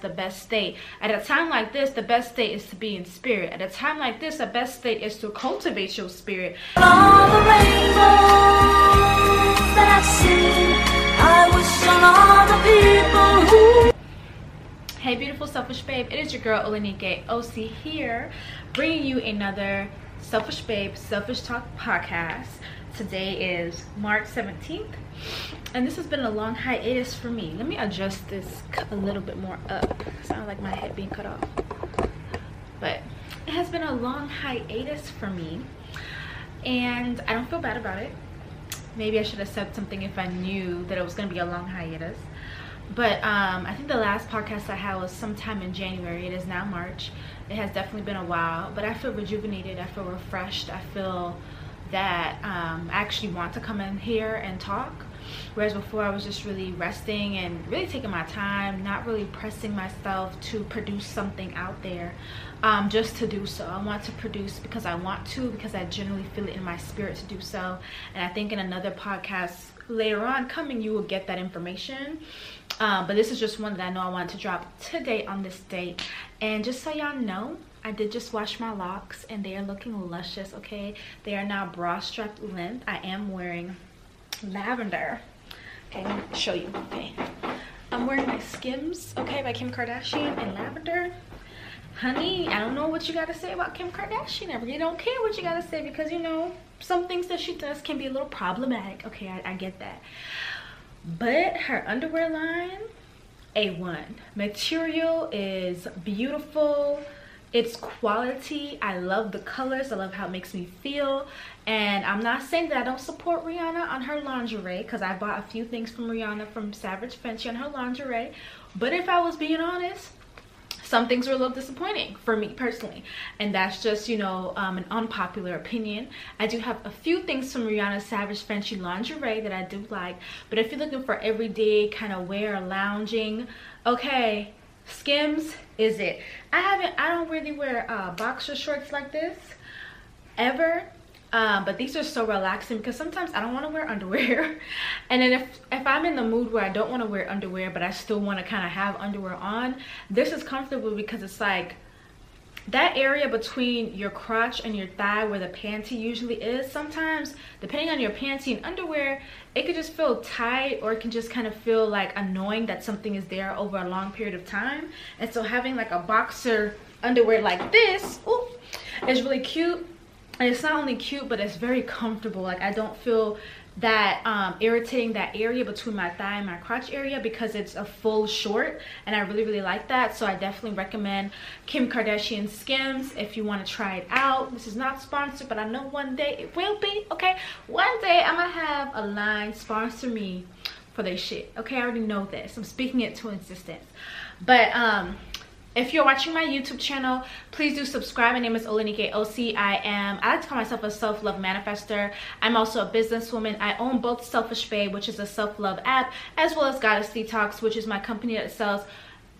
The best state at a time like this, the best state is to be in spirit. At a time like this, the best state is to cultivate your spirit. All the rainbows that I've seen, I wish on all the people who... Hey beautiful Selfish Babe, it is your girl Olanikee Ossi here, bringing you another Selfish Babe Selfish Talk podcast. Today is March 17th, and this has been a long hiatus for me. Let me adjust this a little bit more up. Sounds like my head being cut off. But it has been a long hiatus for me, and I don't feel bad about it. Maybe I should have said something if I knew that it was going to be a long hiatus. But I think the last podcast I had was sometime in January. It is now March. It has definitely been a while, but I feel rejuvenated. I feel refreshed. I feel that I actually want to come in here and talk, whereas before I was just really resting and really taking my time, not really pressing myself to produce something out there just to do so. I want to produce because I want to, because I generally feel it in my spirit to do so. And I think in another podcast later on coming, you will get that information, but this is just one that I know I wanted to drop today on this date. And just so y'all know, I did just wash my locks and they are looking luscious, okay? They are now bra strap length. I am wearing lavender. Okay, let me show you, okay? I'm wearing my Skims, okay, by Kim Kardashian in lavender. Honey, I don't know what you gotta say about Kim Kardashian. I really don't care what you gotta say because, you know, some things that she does can be a little problematic. Okay, I get that. But her underwear line, A1. Material is beautiful. It's quality. I love the colors. I love how it makes me feel. And I'm not saying that I don't support Rihanna on her lingerie, because I bought a few things from Rihanna from Savage Fenty on her lingerie. But if I was being honest, some things were a little disappointing for me personally. And that's just, you know, an unpopular opinion. I do have a few things from Rihanna's Savage Fenty lingerie that I do like. But if you're looking for everyday kind of wear, lounging, okay, Skims is it. I don't really wear boxer shorts like this ever, but these are so relaxing because sometimes I don't want to wear underwear. And then if I'm in the mood where I don't want to wear underwear but I still want to kind of have underwear on, this is comfortable because it's like that area between your crotch and your thigh where the panty usually is. Sometimes, depending on your panty and underwear, it could just feel tight, or it can just kind of feel like annoying that something is there over a long period of time. And so having like a boxer underwear like this, ooh, is really cute. And it's not only cute, but it's very comfortable. Like I don't feel that irritating that area between my thigh and my crotch area, because it's a full short and I really, really like that. So I definitely recommend Kim Kardashian Skims if you want to try it out. This is not sponsored, but I know one day it will be, okay? One day I'm gonna have a line sponsor me for their shit, okay? I already know this. I'm speaking it to insistence. But if you're watching my YouTube channel, please do subscribe. My name is Olanikee Ossi. I like to call myself a self-love manifester. I'm also a businesswoman. I own both Selfish Babe, which is a self-love app, as well as Goddess Detox, which is my company that sells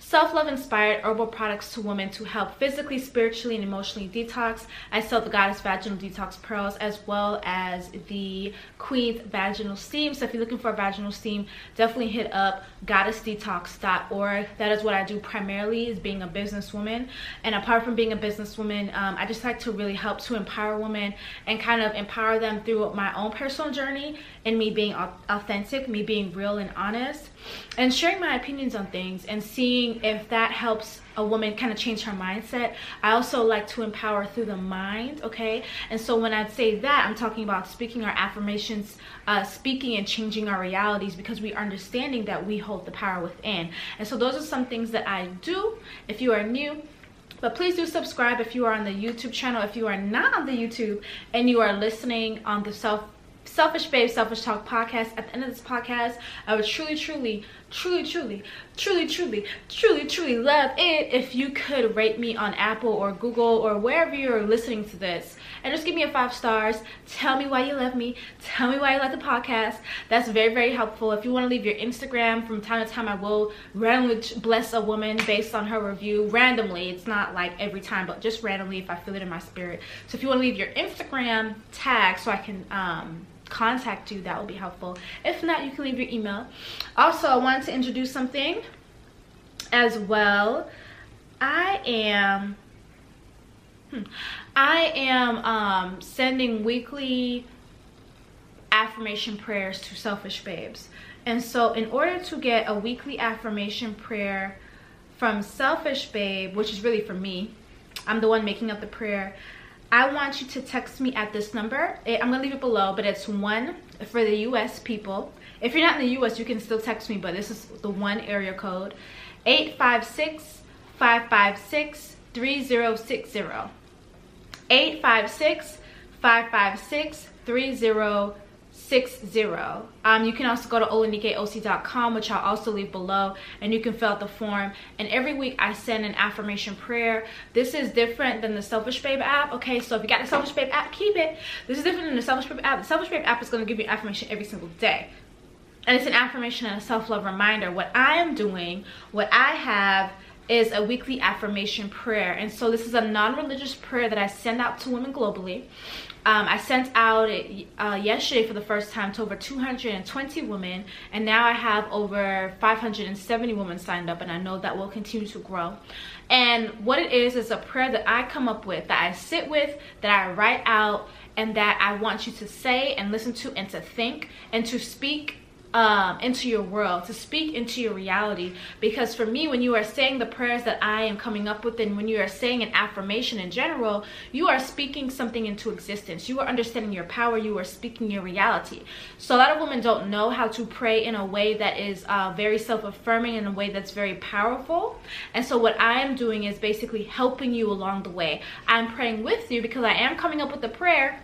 self-love inspired herbal products to women to help physically, spiritually, and emotionally detox. I sell the Goddess Vaginal Detox Pearls as well as the Queen's Vaginal Steam. So if you're looking for a vaginal steam, definitely hit up goddessdetox.org. That is what I do primarily, is being a businesswoman. And apart from being a businesswoman, I just like to really help to empower women and kind of empower them through my own personal journey, and me being authentic, me being real and honest, and sharing my opinions on things and seeing if that helps a woman kind of change her mindset. I also like to empower through the mind, okay? And so when I say that, I'm talking about speaking our affirmations, speaking and changing our realities, because we are understanding that we hold the power within. And so those are some things that I do if you are new. But please do subscribe if you are on the YouTube channel. If you are not on the YouTube and you are listening on the Selfish Babe, Selfish Talk podcast, at the end of this podcast, I would truly love it if you could rate me on Apple or Google or wherever you're listening to this, and just give me a 5 stars. Tell me why you love me. Tell me why you like the podcast. That's very, very helpful. If you want to leave your Instagram, from time to time I will randomly bless a woman based on her review. Randomly, it's not like every time, but just randomly if I feel it in my spirit. So if you want to leave your Instagram tag so I can contact you, that will be helpful. If not, you can leave your email. Also, I wanted to introduce something as well. I am sending weekly affirmation prayers to Selfish Babes, and so in order to get a weekly affirmation prayer from Selfish Babe, which is really for me, I'm the one making up the prayer, I want you to text me at this number. I'm gonna leave it below, but it's one for the US people. If you're not in the US, you can still text me, but this is the one area code, 856-556-3060. 856-556-3060. You can also go to olanikee.com, which I'll also leave below, and you can fill out the form. And every week I send an affirmation prayer. This is different than the Selfish Babe app, okay? So if you got the Selfish Babe app, keep it. This is different than the Selfish Babe app. The Selfish Babe app is going to give you affirmation every single day, and it's an affirmation and a self-love reminder. What I am doing, what I have, is a weekly affirmation prayer. And so this is a non-religious prayer that I send out to women globally. I sent out yesterday for the first time to over 220 women, and now I have over 570 women signed up, and I know that will continue to grow. And what it is a prayer that I come up with, that I sit with, that I write out, and that I want you to say and listen to and to think and to speak into your world, to speak into your reality. Because for me, when you are saying the prayers that I am coming up with, and when you are saying an affirmation in general, you are speaking something into existence. You are understanding your power. You are speaking your reality. So a lot of women don't know how to pray in a way that is very self-affirming, in a way that's very powerful. And so what I am doing is basically helping you along the way. I'm praying with you because I am coming up with the prayer,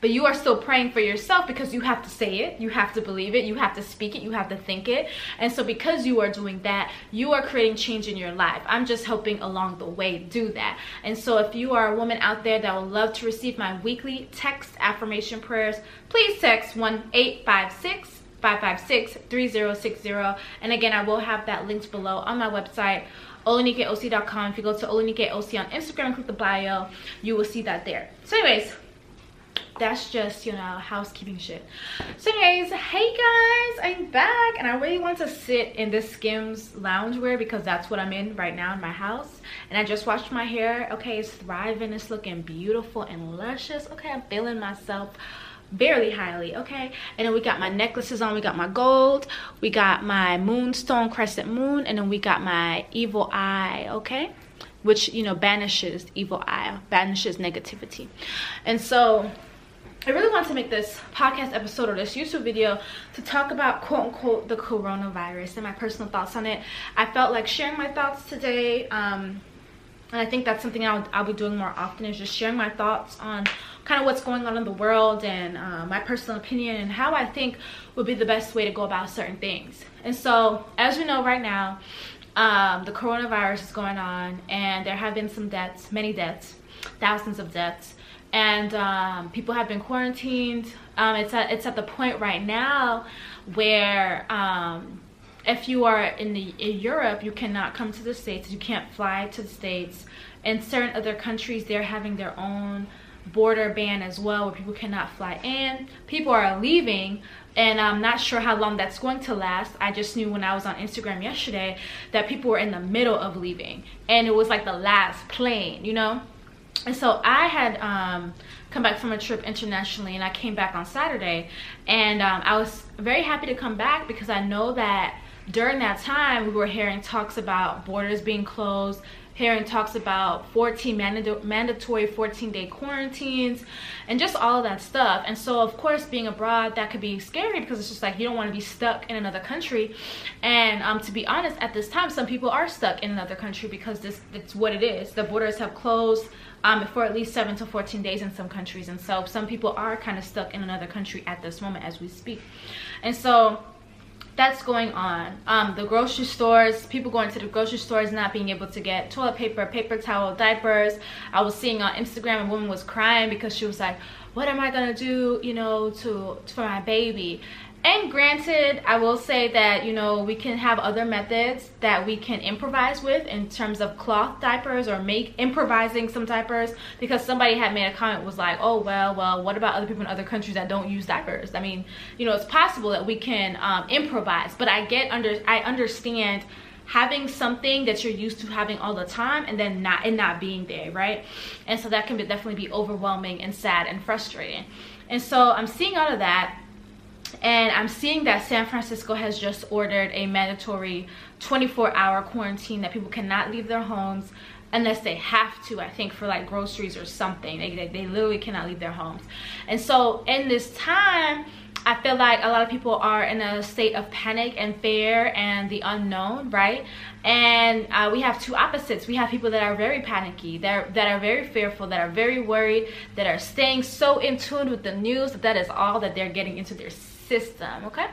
but you are still praying for yourself, because you have to say it, you have to believe it, you have to speak it, you have to think it. And so because you are doing that, you are creating change in your life. I'm just helping along the way do that. And so if you are a woman out there that would love to receive my weekly text affirmation prayers, please text 1-856-556-3060. And again, I will have that linked below on my website, olanikee.com. If you go to Olanikee Ossi on Instagram and click the bio, you will see that there. So anyways, that's just, you know, housekeeping shit. So anyways, hey guys, I'm back, and I really want to sit in this Skims loungewear because that's what I'm in right now in my house. And I just washed my hair. Okay, it's thriving, it's looking beautiful and luscious. Okay, I'm feeling myself barely highly, okay? And then we got my necklaces on. We got my gold, we got my moonstone crescent moon, and then we got my evil eye, okay? Which, you know, banishes evil eye, banishes negativity. And so I really wanted to make this podcast episode or this YouTube video to talk about quote-unquote the coronavirus and my personal thoughts on it. I felt like sharing my thoughts today, and I think that's something I'll be doing more often, is just sharing my thoughts on kind of what's going on in the world and my personal opinion and how I think would be the best way to go about certain things. And so, as we know right now, the coronavirus is going on, and there have been some deaths, many deaths, thousands of deaths. And people have been quarantined. It's at the point right now where if you are in Europe, you cannot come to the States. You can't fly to the States. In certain other countries, they're having their own border ban as well, where people cannot fly in. People are leaving, and I'm not sure how long that's going to last. I just knew when I was on Instagram yesterday that people were in the middle of leaving, and it was like the last plane, you know? And so I had come back from a trip internationally, and I came back on Saturday, and I was very happy to come back because I know that during that time we were hearing talks about borders being closed, hearing talks about 14 mandatory 14-day quarantines and just all of that stuff. And so, of course, being abroad, that could be scary because it's just like you don't want to be stuck in another country. And to be honest, at this time, some people are stuck in another country because it's what it is. The borders have closed for at least 7 to 14 days in some countries. And so some people are kind of stuck in another country at this moment as we speak. And so that's going on. The grocery stores, people going to the grocery stores, not being able to get toilet paper, paper towel, diapers. I was seeing on Instagram a woman was crying because she was like, what am I gonna do, you know, for my baby? And granted, I will say that, you know, we can have other methods that we can improvise with in terms of cloth diapers or improvising some diapers, because somebody had made a comment, was like, oh, well, what about other people in other countries that don't use diapers? I mean, you know, it's possible that we can improvise, but I understand having something that you're used to having all the time and then not being there, right? And so that can definitely be overwhelming and sad and frustrating. And so I'm seeing all of that. And I'm seeing that San Francisco has just ordered a mandatory 24-hour quarantine that people cannot leave their homes unless they have to, I think, for like groceries or something. They literally cannot leave their homes. And so in this time, I feel like a lot of people are in a state of panic and fear and the unknown, right? And we have two opposites. We have people that are very panicky, that are very fearful, that are very worried, that are staying so in tune with the news that is all that they're getting into their system, okay?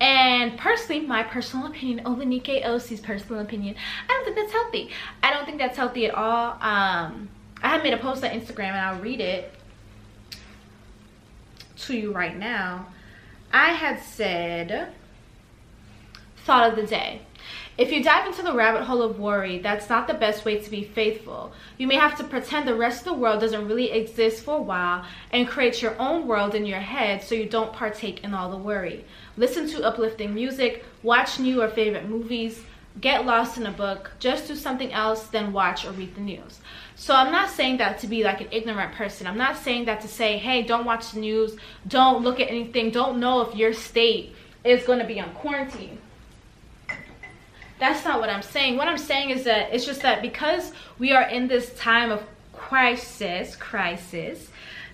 And personally, my personal opinion, Olanikee Ossi's personal opinion, I don't think that's healthy. I don't think that's healthy at all. I have made a post on Instagram, and I'll read it to you right now. I had said, thought of the day: if you dive into the rabbit hole of worry, that's not the best way to be faithful. You may have to pretend the rest of the world doesn't really exist for a while and create your own world in your head so you don't partake in all the worry. Listen to uplifting music, watch new or favorite movies, get lost in a book, just do something else than watch or read the news. So I'm not saying that to be like an ignorant person. I'm not saying that to say, hey, don't watch the news, don't look at anything, don't know if your state is going to be on quarantine. That's not what I'm saying. What I'm saying is that it's just that because we are in this time of crisis,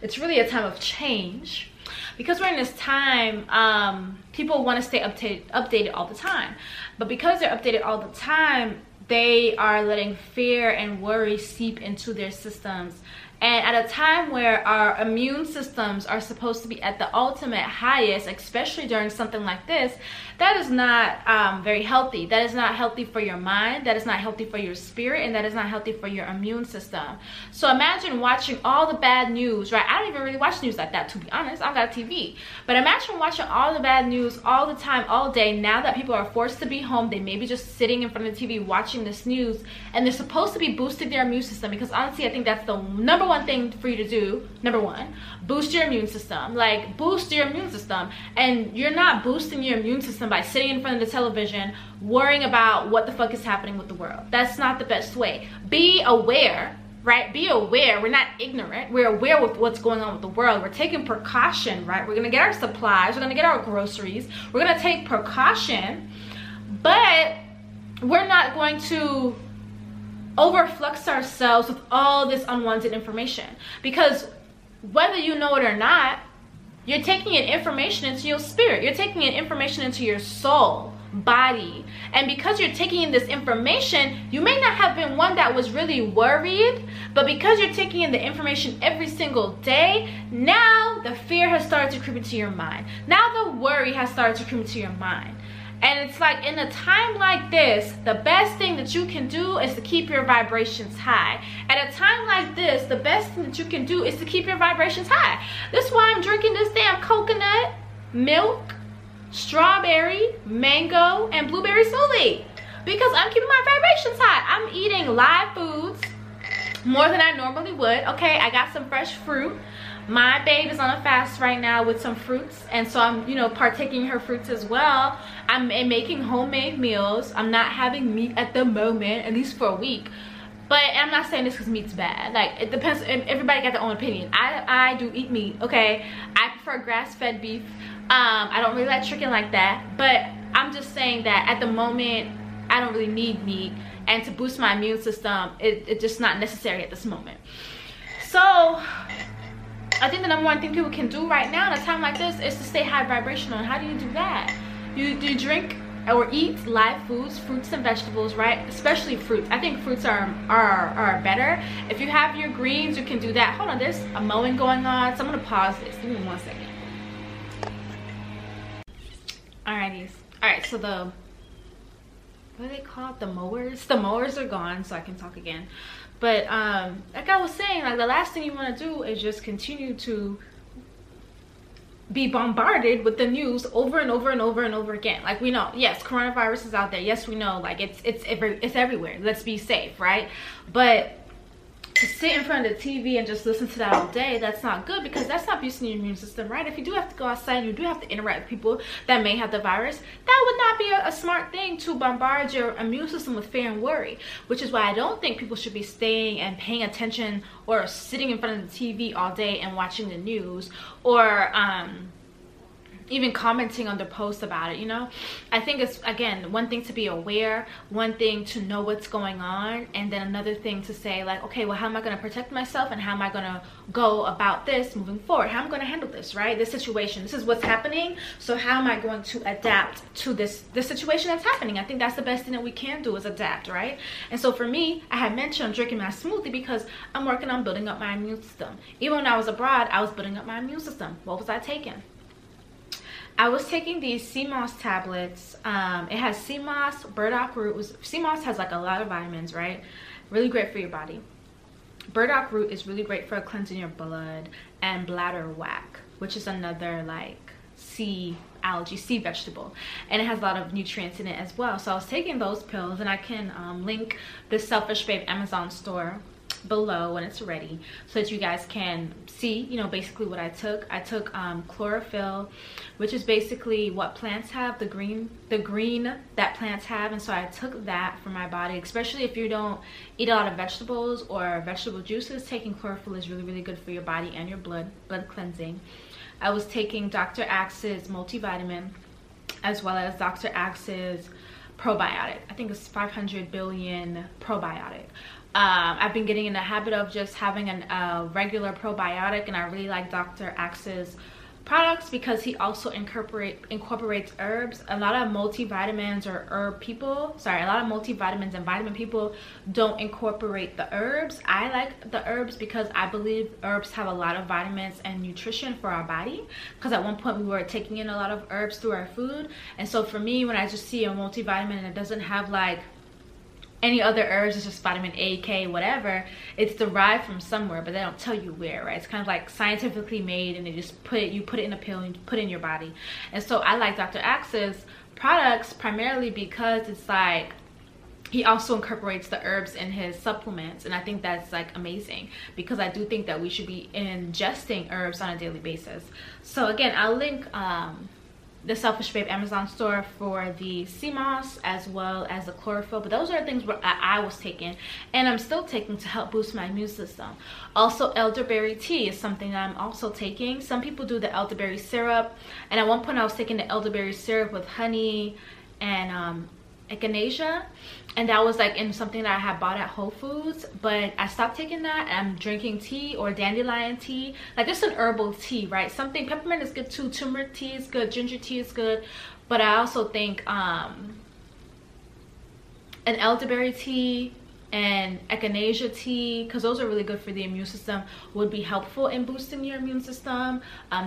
it's really a time of change. Because we're in this time, people want to stay updated all the time. But because they're updated all the time, they are letting fear and worry seep into their systems. And at a time where our immune systems are supposed to be at the ultimate highest, especially during something like this, that is not very healthy. That is not healthy for your mind. That is not healthy for your spirit. And that is not healthy for your immune system. So imagine watching all the bad news, right? I don't even really watch news like that, to be honest. I've got TV. But imagine watching all the bad news all the time, all day. Now that people are forced to be home, they may be just sitting in front of the TV watching this news. And they're supposed to be boosting their immune system, because honestly, I think that's the number one thing for you to do. Number one, boost your immune system. Like, boost your immune system. And you're not boosting your immune system by sitting in front of the television worrying about what the fuck is happening with the world. That's not the best way. Be aware, right? Be aware. We're not ignorant. We're aware with what's going on with the world. We're taking precaution, right? We're gonna get our supplies, we're gonna get our groceries, we're gonna take precaution, but we're not going to overflux ourselves with all this unwanted information, because whether you know it or not, you're taking in information into your spirit. You're taking in information into your soul, body. And because you're taking in this information, you may not have been one that was really worried, but because you're taking in the information every single day, now the fear has started to creep into your mind. Now the worry has started to creep into your mind. And it's like, in a time like this, the best thing that you can do is to keep your vibrations high. At a time like this, the best thing that you can do is to keep your vibrations high. That's why I'm drinking this damn coconut milk, strawberry, mango, and blueberry smoothie, because I'm keeping my vibrations high. I'm eating live foods more than I normally would. Okay, I got some fresh fruit. My babe is on a fast right now with some fruits, and so I'm, you know, partaking her fruits as well. I'm making homemade meals. I'm not having meat at the moment, at least for a week. But I'm not saying this because meat's bad. Like, it depends. Everybody got their own opinion. I do eat meat, okay? I prefer grass-fed beef. I don't really like chicken like that. But I'm just saying that at the moment, I don't really need meat. And to boost my immune system, it's just not necessary at this moment. So I think the number one thing people can do right now in a time like this is to stay high vibrational. And how do you do that? You drink or eat live foods, fruits and vegetables, right? Especially fruits. I think fruits are better. If you have your greens, you can do that. Hold on, there's a mowing going on, so I'm gonna pause this. Give me 1 second. Alrighties. Alright, so the, what are they called? The mowers? The mowers are gone, so I can talk again. But like I was saying, like, the last thing you want to do is just continue to be bombarded with the news over and over and over and over again. Like, we know, yes, coronavirus is out there. Yes, we know, like, it's everywhere. Let's be safe, right? But to sit in front of the TV and just listen to that all day, that's not good, because that's not boosting your immune system, right? If you do have to go outside and you do have to interact with people that may have the virus, that would not be a smart thing, to bombard your immune system with fear and worry, which is why I don't think people should be staying and paying attention or sitting in front of the TV all day and watching the news, or even commenting on the post about it. You know, I think it's, again, one thing to be aware, one thing to know what's going on, and then another thing to say, like, okay, well, how am I going to protect myself, and how am I going to go about this moving forward? How am I going to handle this, right? This situation, this is what's happening, so how am I going to adapt to this situation that's happening? I think that's the best thing that we can do, is adapt, right? And so for me, I had mentioned I'm drinking my smoothie because I'm working on building up my immune system. Even when I was abroad, I was building up my immune system. What was I taking? I was taking these sea moss tablets. It has sea moss, burdock root. Sea moss has like a lot of vitamins, right? Really great for your body. Burdock root is really great for cleansing your blood, and bladder whack, which is another like sea algae, sea vegetable, and it has a lot of nutrients in it as well. So I was taking those pills, and I can link the Selfish Babe Amazon store below when it's ready, so that you guys can see, you know, basically what I took. I took chlorophyll, which is basically what plants have, the green that plants have. And so I took that for my body, especially if you don't eat a lot of vegetables or vegetable juices. Taking chlorophyll is really, really good for your body and your blood cleansing. I was taking Dr. Axe's multivitamin, as well as Dr. Axe's probiotic. I think it's 500 billion probiotic. I've been getting in the habit of just having a regular probiotic, and I really like Dr. Axe's products because he also incorporates herbs. A lot of multivitamins or herb people, sorry, a lot of multivitamins and vitamin people don't incorporate the herbs. I like the herbs because I believe herbs have a lot of vitamins and nutrition for our body, because at one point we were taking in a lot of herbs through our food. And so for me, when I just see a multivitamin and it doesn't have like any other herbs, it's just vitamin A, K, whatever, it's derived from somewhere, but they don't tell you where, right? It's kind of like scientifically made, and they just put it in a pill and you put it in your body. And so I like Dr. Axe's products primarily because it's like, he also incorporates the herbs in his supplements, and I think that's like amazing, because I do think that we should be ingesting herbs on a daily basis. So again, I'll link the Selfish Babe Amazon store for the sea moss as well as the chlorophyll. But those are things where I was taking, and I'm still taking, to help boost my immune system. Also, elderberry tea is something that I'm also taking. Some people do the elderberry syrup, and at one point I was taking the elderberry syrup with honey and echinacea, and that was like in something that I had bought at Whole Foods, but I stopped taking that. And I'm drinking tea or dandelion tea, like just an herbal tea, right? Something. Peppermint is good too, turmeric tea is good, ginger tea is good, but I also think an elderberry tea and echinacea tea, because those are really good for the immune system, would be helpful in boosting your immune system.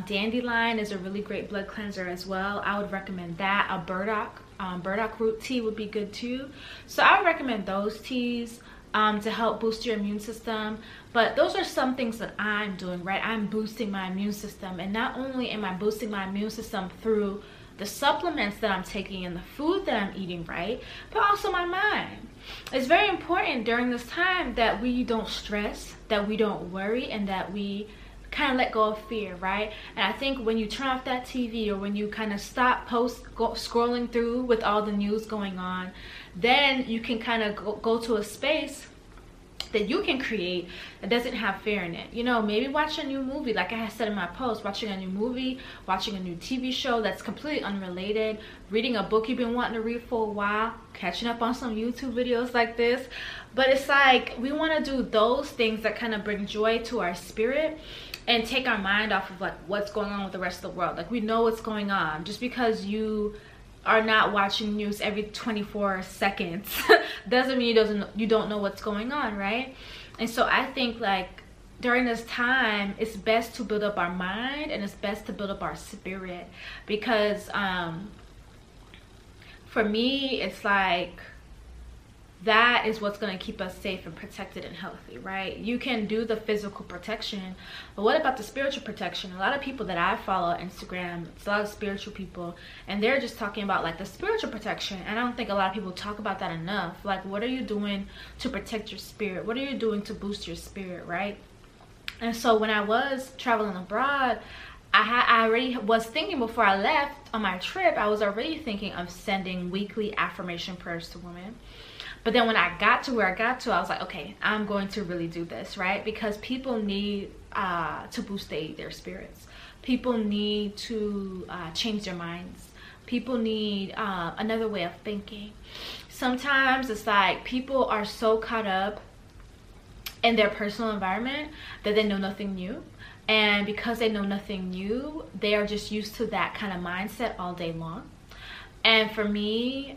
Dandelion is a really great blood cleanser as well. I would recommend that. A burdock root tea would be good too. So I would recommend those teas to help boost your immune system. But those are some things that I'm doing, right? I'm boosting my immune system, and not only am I boosting my immune system through the supplements that I'm taking and the food that I'm eating, right, but also my mind. It's very important during this time that we don't stress, that we don't worry, and that we kind of let go of fear, right? And I think when you turn off that TV, or when you kind of stop scrolling through with all the news going on, then you can kind of go to a space that you can create that doesn't have fear in it. You know, maybe watch a new movie, like I had said in my post, watching a new movie, watching a new TV show that's completely unrelated, reading a book you've been wanting to read for a while, catching up on some YouTube videos like this. But it's like we want to do those things that kind of bring joy to our spirit and take our mind off of like what's going on with the rest of the world. Like, we know what's going on. Just because you are not watching news every 24 seconds doesn't mean you don't know what's going on, right? And so I think like during this time, it's best to build up our mind, and it's best to build up our spirit, because for me, it's like that is what's going to keep us safe and protected and healthy, right? You can do the physical protection, but what about the spiritual protection? A lot of people that I follow on Instagram, it's a lot of spiritual people, and they're just talking about like the spiritual protection. And I don't think a lot of people talk about that enough. Like, what are you doing to protect your spirit? What are you doing to boost your spirit, right? And so when I was traveling abroad, I already was thinking before I left on my trip, I was already thinking of sending weekly affirmation prayers to women. But then when I got to where I got to, I was like, okay, I'm going to really do this, right? Because people need to boost their spirits. People need to change their minds. People need another way of thinking. Sometimes it's like people are so caught up in their personal environment that they know nothing new. And because they know nothing new, they are just used to that kind of mindset all day long. And for me,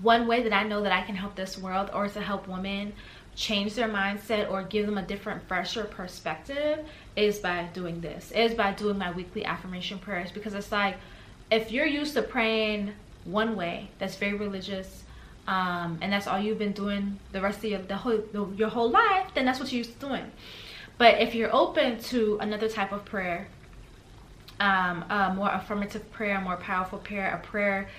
one way that I know that I can help this world, or to help women change their mindset or give them a different, fresher perspective, is by doing this, is by doing my weekly affirmation prayers. Because it's like, if you're used to praying one way that's very religious, and that's all you've been doing the rest of your whole life, then that's what you're used to doing. But if you're open to another type of prayer, a more affirmative prayer, a more powerful prayer, a prayer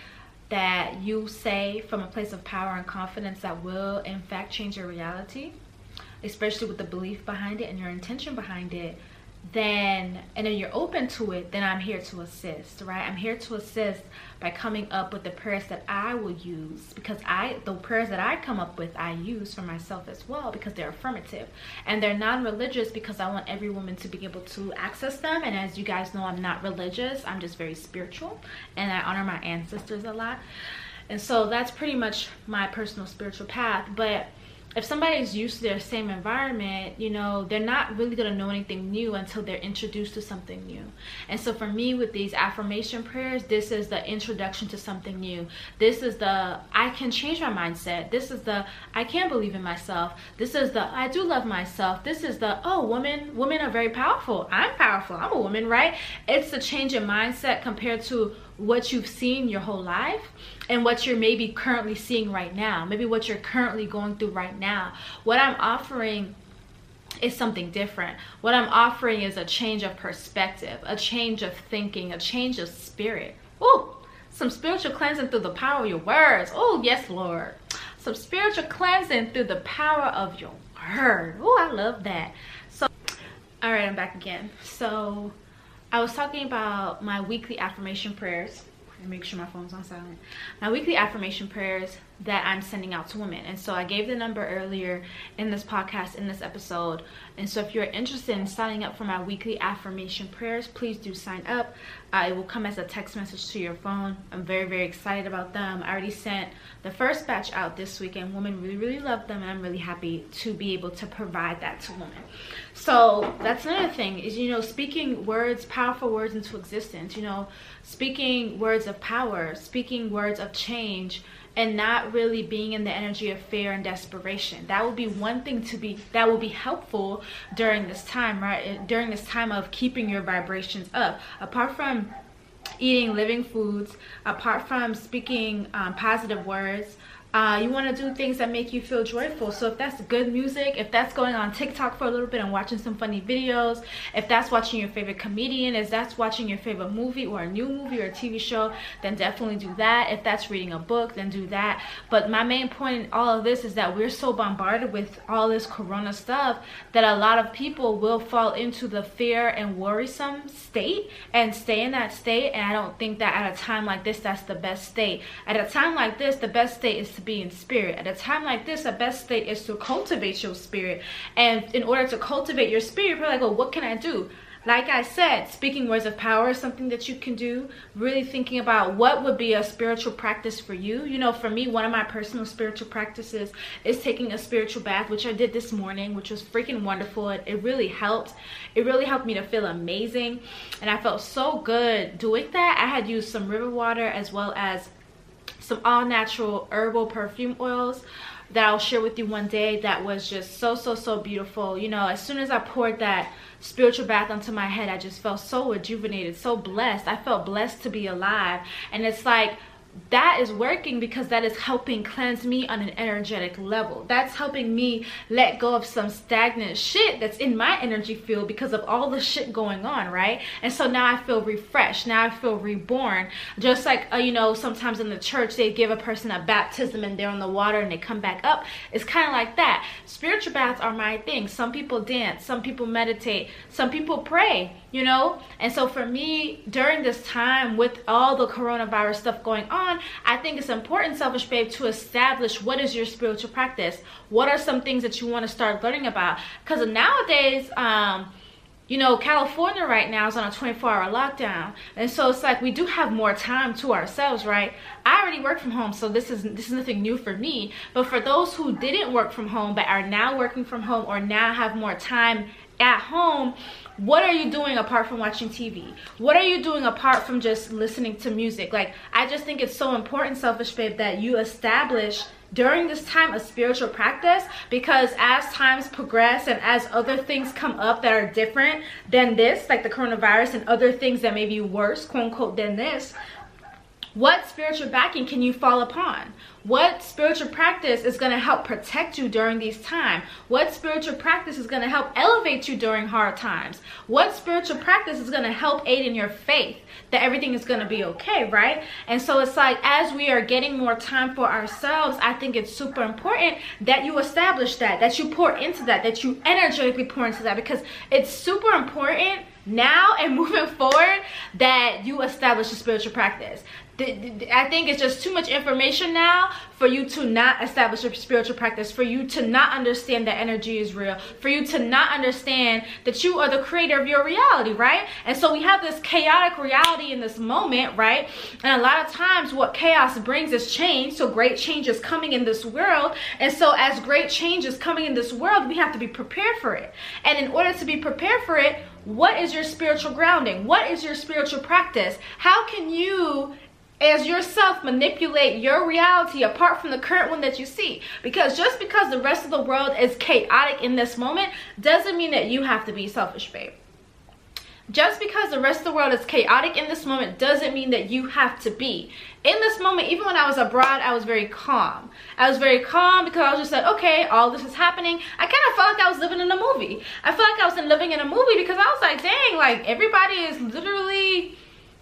that you say from a place of power and confidence that will in fact change your reality, especially with the belief behind it and your intention behind it, then you're open to it, then I'm here to assist, right? I'm here to assist by coming up with the prayers that I will use, because the prayers that I come up with, I use for myself as well, because they're affirmative and they're non-religious, because I want every woman to be able to access them. And as you guys know, I'm not religious, I'm just very spiritual, and I honor my ancestors a lot. And so that's pretty much my personal spiritual path. But if somebody is used to their same environment, you know, they're not really going to know anything new until they're introduced to something new. And so for me, with these affirmation prayers, this is the introduction to something new. This is the I can change my mindset. This is the I can believe in myself. This is the I do love myself. This is the oh, women are very powerful. I'm powerful. I'm a woman, right? It's the change in mindset compared to what you've seen your whole life, and what you're maybe currently seeing right now, maybe what you're currently going through right now. What I'm offering is something different. What I'm offering is a change of perspective, a change of thinking, a change of spirit. Ooh, some spiritual cleansing through the power of your words. Oh, yes, Lord. Some spiritual cleansing through the power of your word. Oh, I love that. So, all right, I'm back again. So I was talking about my weekly affirmation prayers. Make sure my phone's on silent. My weekly affirmation prayers that I'm sending out to women. And so I gave the number earlier in this podcast, in this episode. And so if you're interested in signing up for my weekly affirmation prayers, please do sign up. It will come as a text message to your phone. I'm very, very excited about them. I already sent the first batch out this week, and women really, really love them. And I'm really happy to be able to provide that to women. So that's another thing is, you know, speaking words, powerful words into existence, you know, speaking words of power, speaking words of change, and not really being in the energy of fear and desperation. That will be one thing to be, that will be helpful during this time, right? During this time of keeping your vibrations up. Apart from eating living foods, apart from speaking positive words, you want to do things that make you feel joyful. So if that's good music, if that's going on TikTok for a little bit and watching some funny videos, if that's watching your favorite comedian, if that's watching your favorite movie or a new movie or a TV show, then definitely do that. If that's reading a book, then do that. But my main point in all of this is that we're so bombarded with all this corona stuff that a lot of people will fall into the fear and worrisome state and stay in that state. And I don't think that at a time like this, that's the best state. At a time like this, the best state is to be in spirit. At a time like this, the best state is to cultivate your spirit. And in order to cultivate your spirit, you're like, well, what can I do? Like I said, speaking words of power is something that you can do. Really thinking about what would be a spiritual practice for you. You know, for me, one of my personal spiritual practices is taking a spiritual bath, which I did this morning, which was freaking wonderful. It really helped. It really helped me to feel amazing. And I felt so good doing that. I had used some river water as well as some all-natural herbal perfume oils that I'll share with you one day that was just so beautiful. You know, as soon as I poured that spiritual bath onto my head, I just felt so rejuvenated, so blessed. I felt blessed to be alive. And it's like, that is working because that is helping cleanse me on an energetic level. That's helping me let go of some stagnant shit that's in my energy field because of all the shit going on, right? And so now I feel refreshed. Now I feel reborn. Just like, you know, sometimes in the church, they give a person a baptism and they're on the water and they come back up. It's kind of like that. Spiritual baths are my thing. Some people dance. Some people meditate. Some people pray, you know? And so for me, during this time with all the coronavirus stuff going on, I think it's important, Selfish Babe, to establish what is your spiritual practice. What are some things that you want to start learning about? Because nowadays, you know, California right now is on a 24-hour lockdown. And so it's like we do have more time to ourselves, right? I already work from home, so this is nothing new for me. But for those who didn't work from home but are now working from home or now have more time at home, what are you doing apart from watching TV? What are you doing apart from just listening to music? Like, I just think it's so important, Selfish Babe, that you establish during this time a spiritual practice, because as times progress and as other things come up that are different than this, like the coronavirus and other things that may be worse, quote unquote, than this, what spiritual backing can you fall upon? What spiritual practice is going to help protect you during these times? What spiritual practice is going to help elevate you during hard times? What spiritual practice is going to help aid in your faith that everything is going to be okay, right? And so it's like, as we are getting more time for ourselves, I think it's super important that you establish that you pour into that you energetically pour into that, because it's super important now and moving forward that you establish a spiritual practice. I think it's just too much information now for you to not establish a spiritual practice, for you to not understand that energy is real, for you to not understand that you are the creator of your reality, right? And so we have this chaotic reality in this moment, right? And a lot of times what chaos brings is change. So great change is coming in this world. And so as great change is coming in this world, we have to be prepared for it. And in order to be prepared for it, what is your spiritual grounding? What is your spiritual practice? How can you, as yourself, manipulate your reality apart from the current one that you see? Because just because the rest of the world is chaotic in this moment doesn't mean that you have to be selfish, babe. Just because the rest of the world is chaotic in this moment doesn't mean that you have to be. In this moment, even when I was abroad, I was very calm. I was very calm because I was just like, okay, all this is happening. I kind of felt like I was living in a movie. I felt like I was living in a movie because I was like, dang, like everybody is literally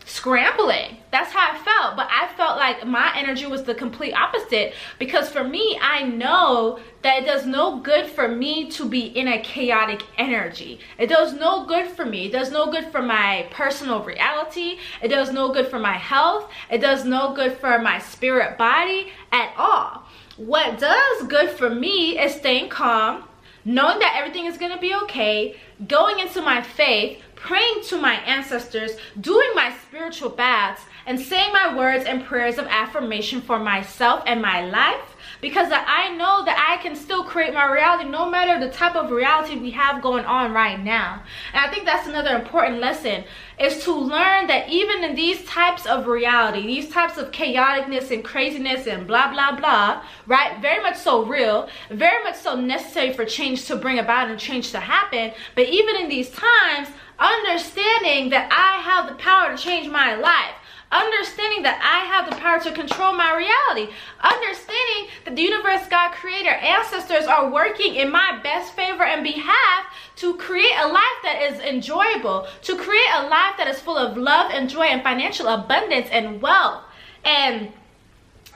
scrambling. That's how I felt. But I felt like my energy was the complete opposite, because for me, I know that it does no good for me to be in a chaotic energy. It does no good for me. It does no good for my personal reality. It does no good for my health. It does no good for my spirit body at all. What does good for me is staying calm, knowing that everything is going to be okay, going into my faith, praying to my ancestors, doing my spiritual baths, and saying my words and prayers of affirmation for myself and my life, because I know that I can still create my reality no matter the type of reality we have going on right now. And I think that's another important lesson, is to learn that even in these types of reality, these types of chaoticness and craziness and blah, blah, blah, right? Very much so real, very much so necessary for change to bring about and change to happen. But even in these times, understanding that I have the power to change my life, understanding that I have the power to control my reality, understanding that the universe, God, creator, ancestors are working in my best favor and behalf to create a life that is enjoyable, to create a life that is full of love and joy and financial abundance and wealth and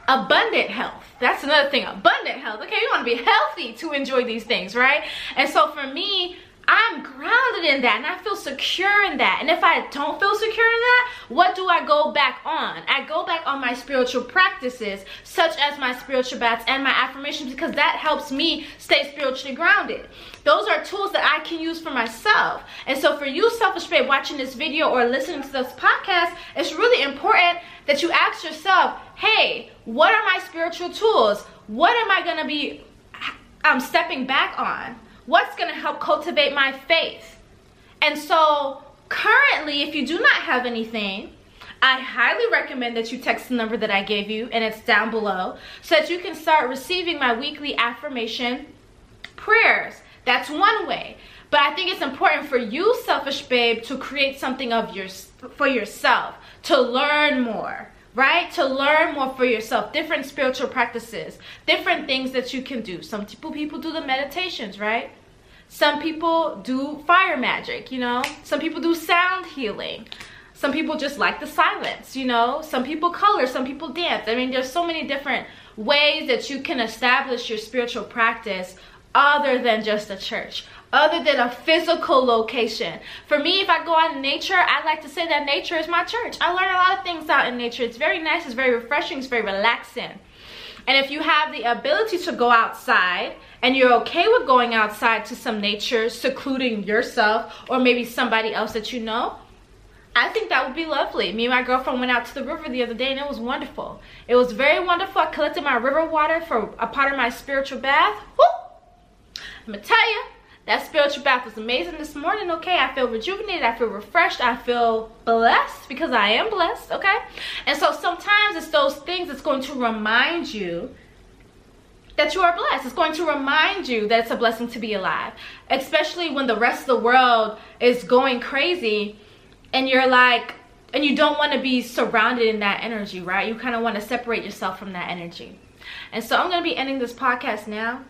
abundant health. That's another thing, abundant health. Okay, you want to be healthy to enjoy these things, right? And so for me, I'm grounded in that and I feel secure in that. And if I don't feel secure in that, what do I go back on? I go back on my spiritual practices, such as my spiritual baths and my affirmations, because that helps me stay spiritually grounded. Those are tools that I can use for myself. And so for you, Selfish Babe, watching this video or listening to this podcast, it's really important that you ask yourself, hey, what are my spiritual tools? What am I going to be stepping back on? What's going to help cultivate my faith? And so currently, if you do not have anything, I highly recommend that you text the number that I gave you, and it's down below, so that you can start receiving my weekly affirmation prayers. That's one way. But I think it's important for you, Selfish Babe, to create something for yourself, to learn more, right? To learn more for yourself, different spiritual practices, different things that you can do. Some people do the meditations, right? Some people do fire magic, you know? Some people do sound healing. Some people just like the silence, you know? Some people color, some people dance. I mean, there's so many different ways that you can establish your spiritual practice other than just a church, other than a physical location. For me, if I go out in nature, I like to say that nature is my church. I learn a lot of things out in nature. It's very nice, it's very refreshing, it's very relaxing. And if you have the ability to go outside and you're okay with going outside to some nature, secluding yourself or maybe somebody else that you know, I think that would be lovely. Me and my girlfriend went out to the river the other day and it was wonderful. It was very wonderful. I collected my river water for a part of my spiritual bath. Woo! I'm gonna tell you, that spiritual bath was amazing this morning, okay? I feel rejuvenated, I feel refreshed, I feel blessed, because I am blessed, okay? And so sometimes it's those things that's going to remind you that you are blessed. It's going to remind you that it's a blessing to be alive, especially when the rest of the world is going crazy and you're like, and you don't want to be surrounded in that energy, right? You kind of want to separate yourself from that energy. And so I'm going to be ending this podcast now.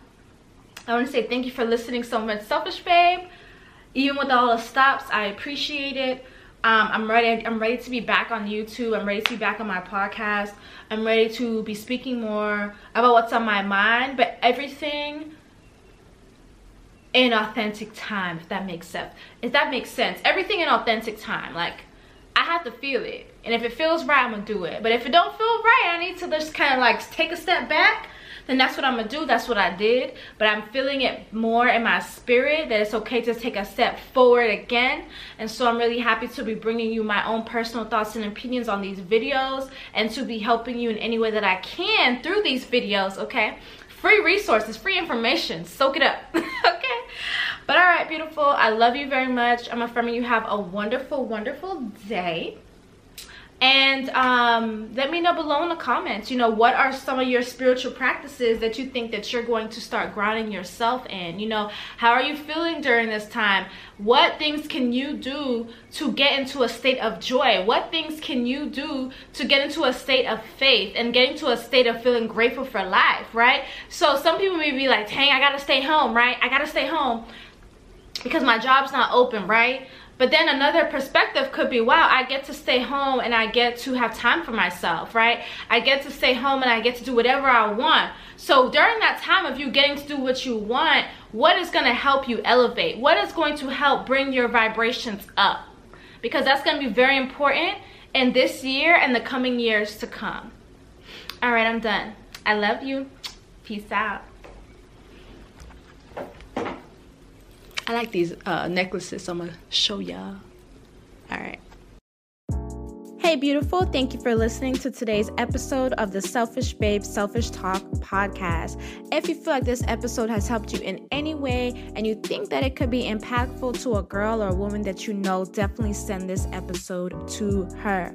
I want to say thank you for listening so much, Selfish Babe. Even with all the stops, I appreciate it. I'm ready to be back on YouTube. I'm ready to be back on my podcast. I'm ready to be speaking more about what's on my mind, but everything in authentic time, if that makes sense. Everything in authentic time. Like, I have to feel it. And if it feels right, I'm going to do it. But if it don't feel right, I need to just kind of like take a step back. Then that's what I'm gonna do, that's what I did. But I'm feeling it more in my spirit that it's okay to take a step forward again. And so I'm really happy to be bringing you my own personal thoughts and opinions on these videos, and to be helping you in any way that I can through these videos, okay? Free resources, free information, soak it up, okay? But all right, beautiful, I love you very much. I'm affirming you have a wonderful, wonderful day. And let me know below in the comments, you know, what are some of your spiritual practices that you think that you're going to start grounding yourself in? You know, how are you feeling during this time? What things can you do to get into a state of joy? What things can you do to get into a state of faith and get into a state of feeling grateful for life, right? So some people may be like, dang, I gotta stay home, right? I gotta stay home because my job's not open, right? But then another perspective could be, wow, I get to stay home and I get to have time for myself, right? I get to stay home and I get to do whatever I want. So during that time of you getting to do what you want, what is going to help you elevate? What is going to help bring your vibrations up? Because that's going to be very important in this year and the coming years to come. All right, I'm done. I love you. Peace out. I like these necklaces, so I'm going to show y'all. All right. Hey, beautiful. Thank you for listening to today's episode of the Selfish Babe, Selfish Talk podcast. If you feel like this episode has helped you in any way and you think that it could be impactful to a girl or a woman that you know, definitely send this episode to her.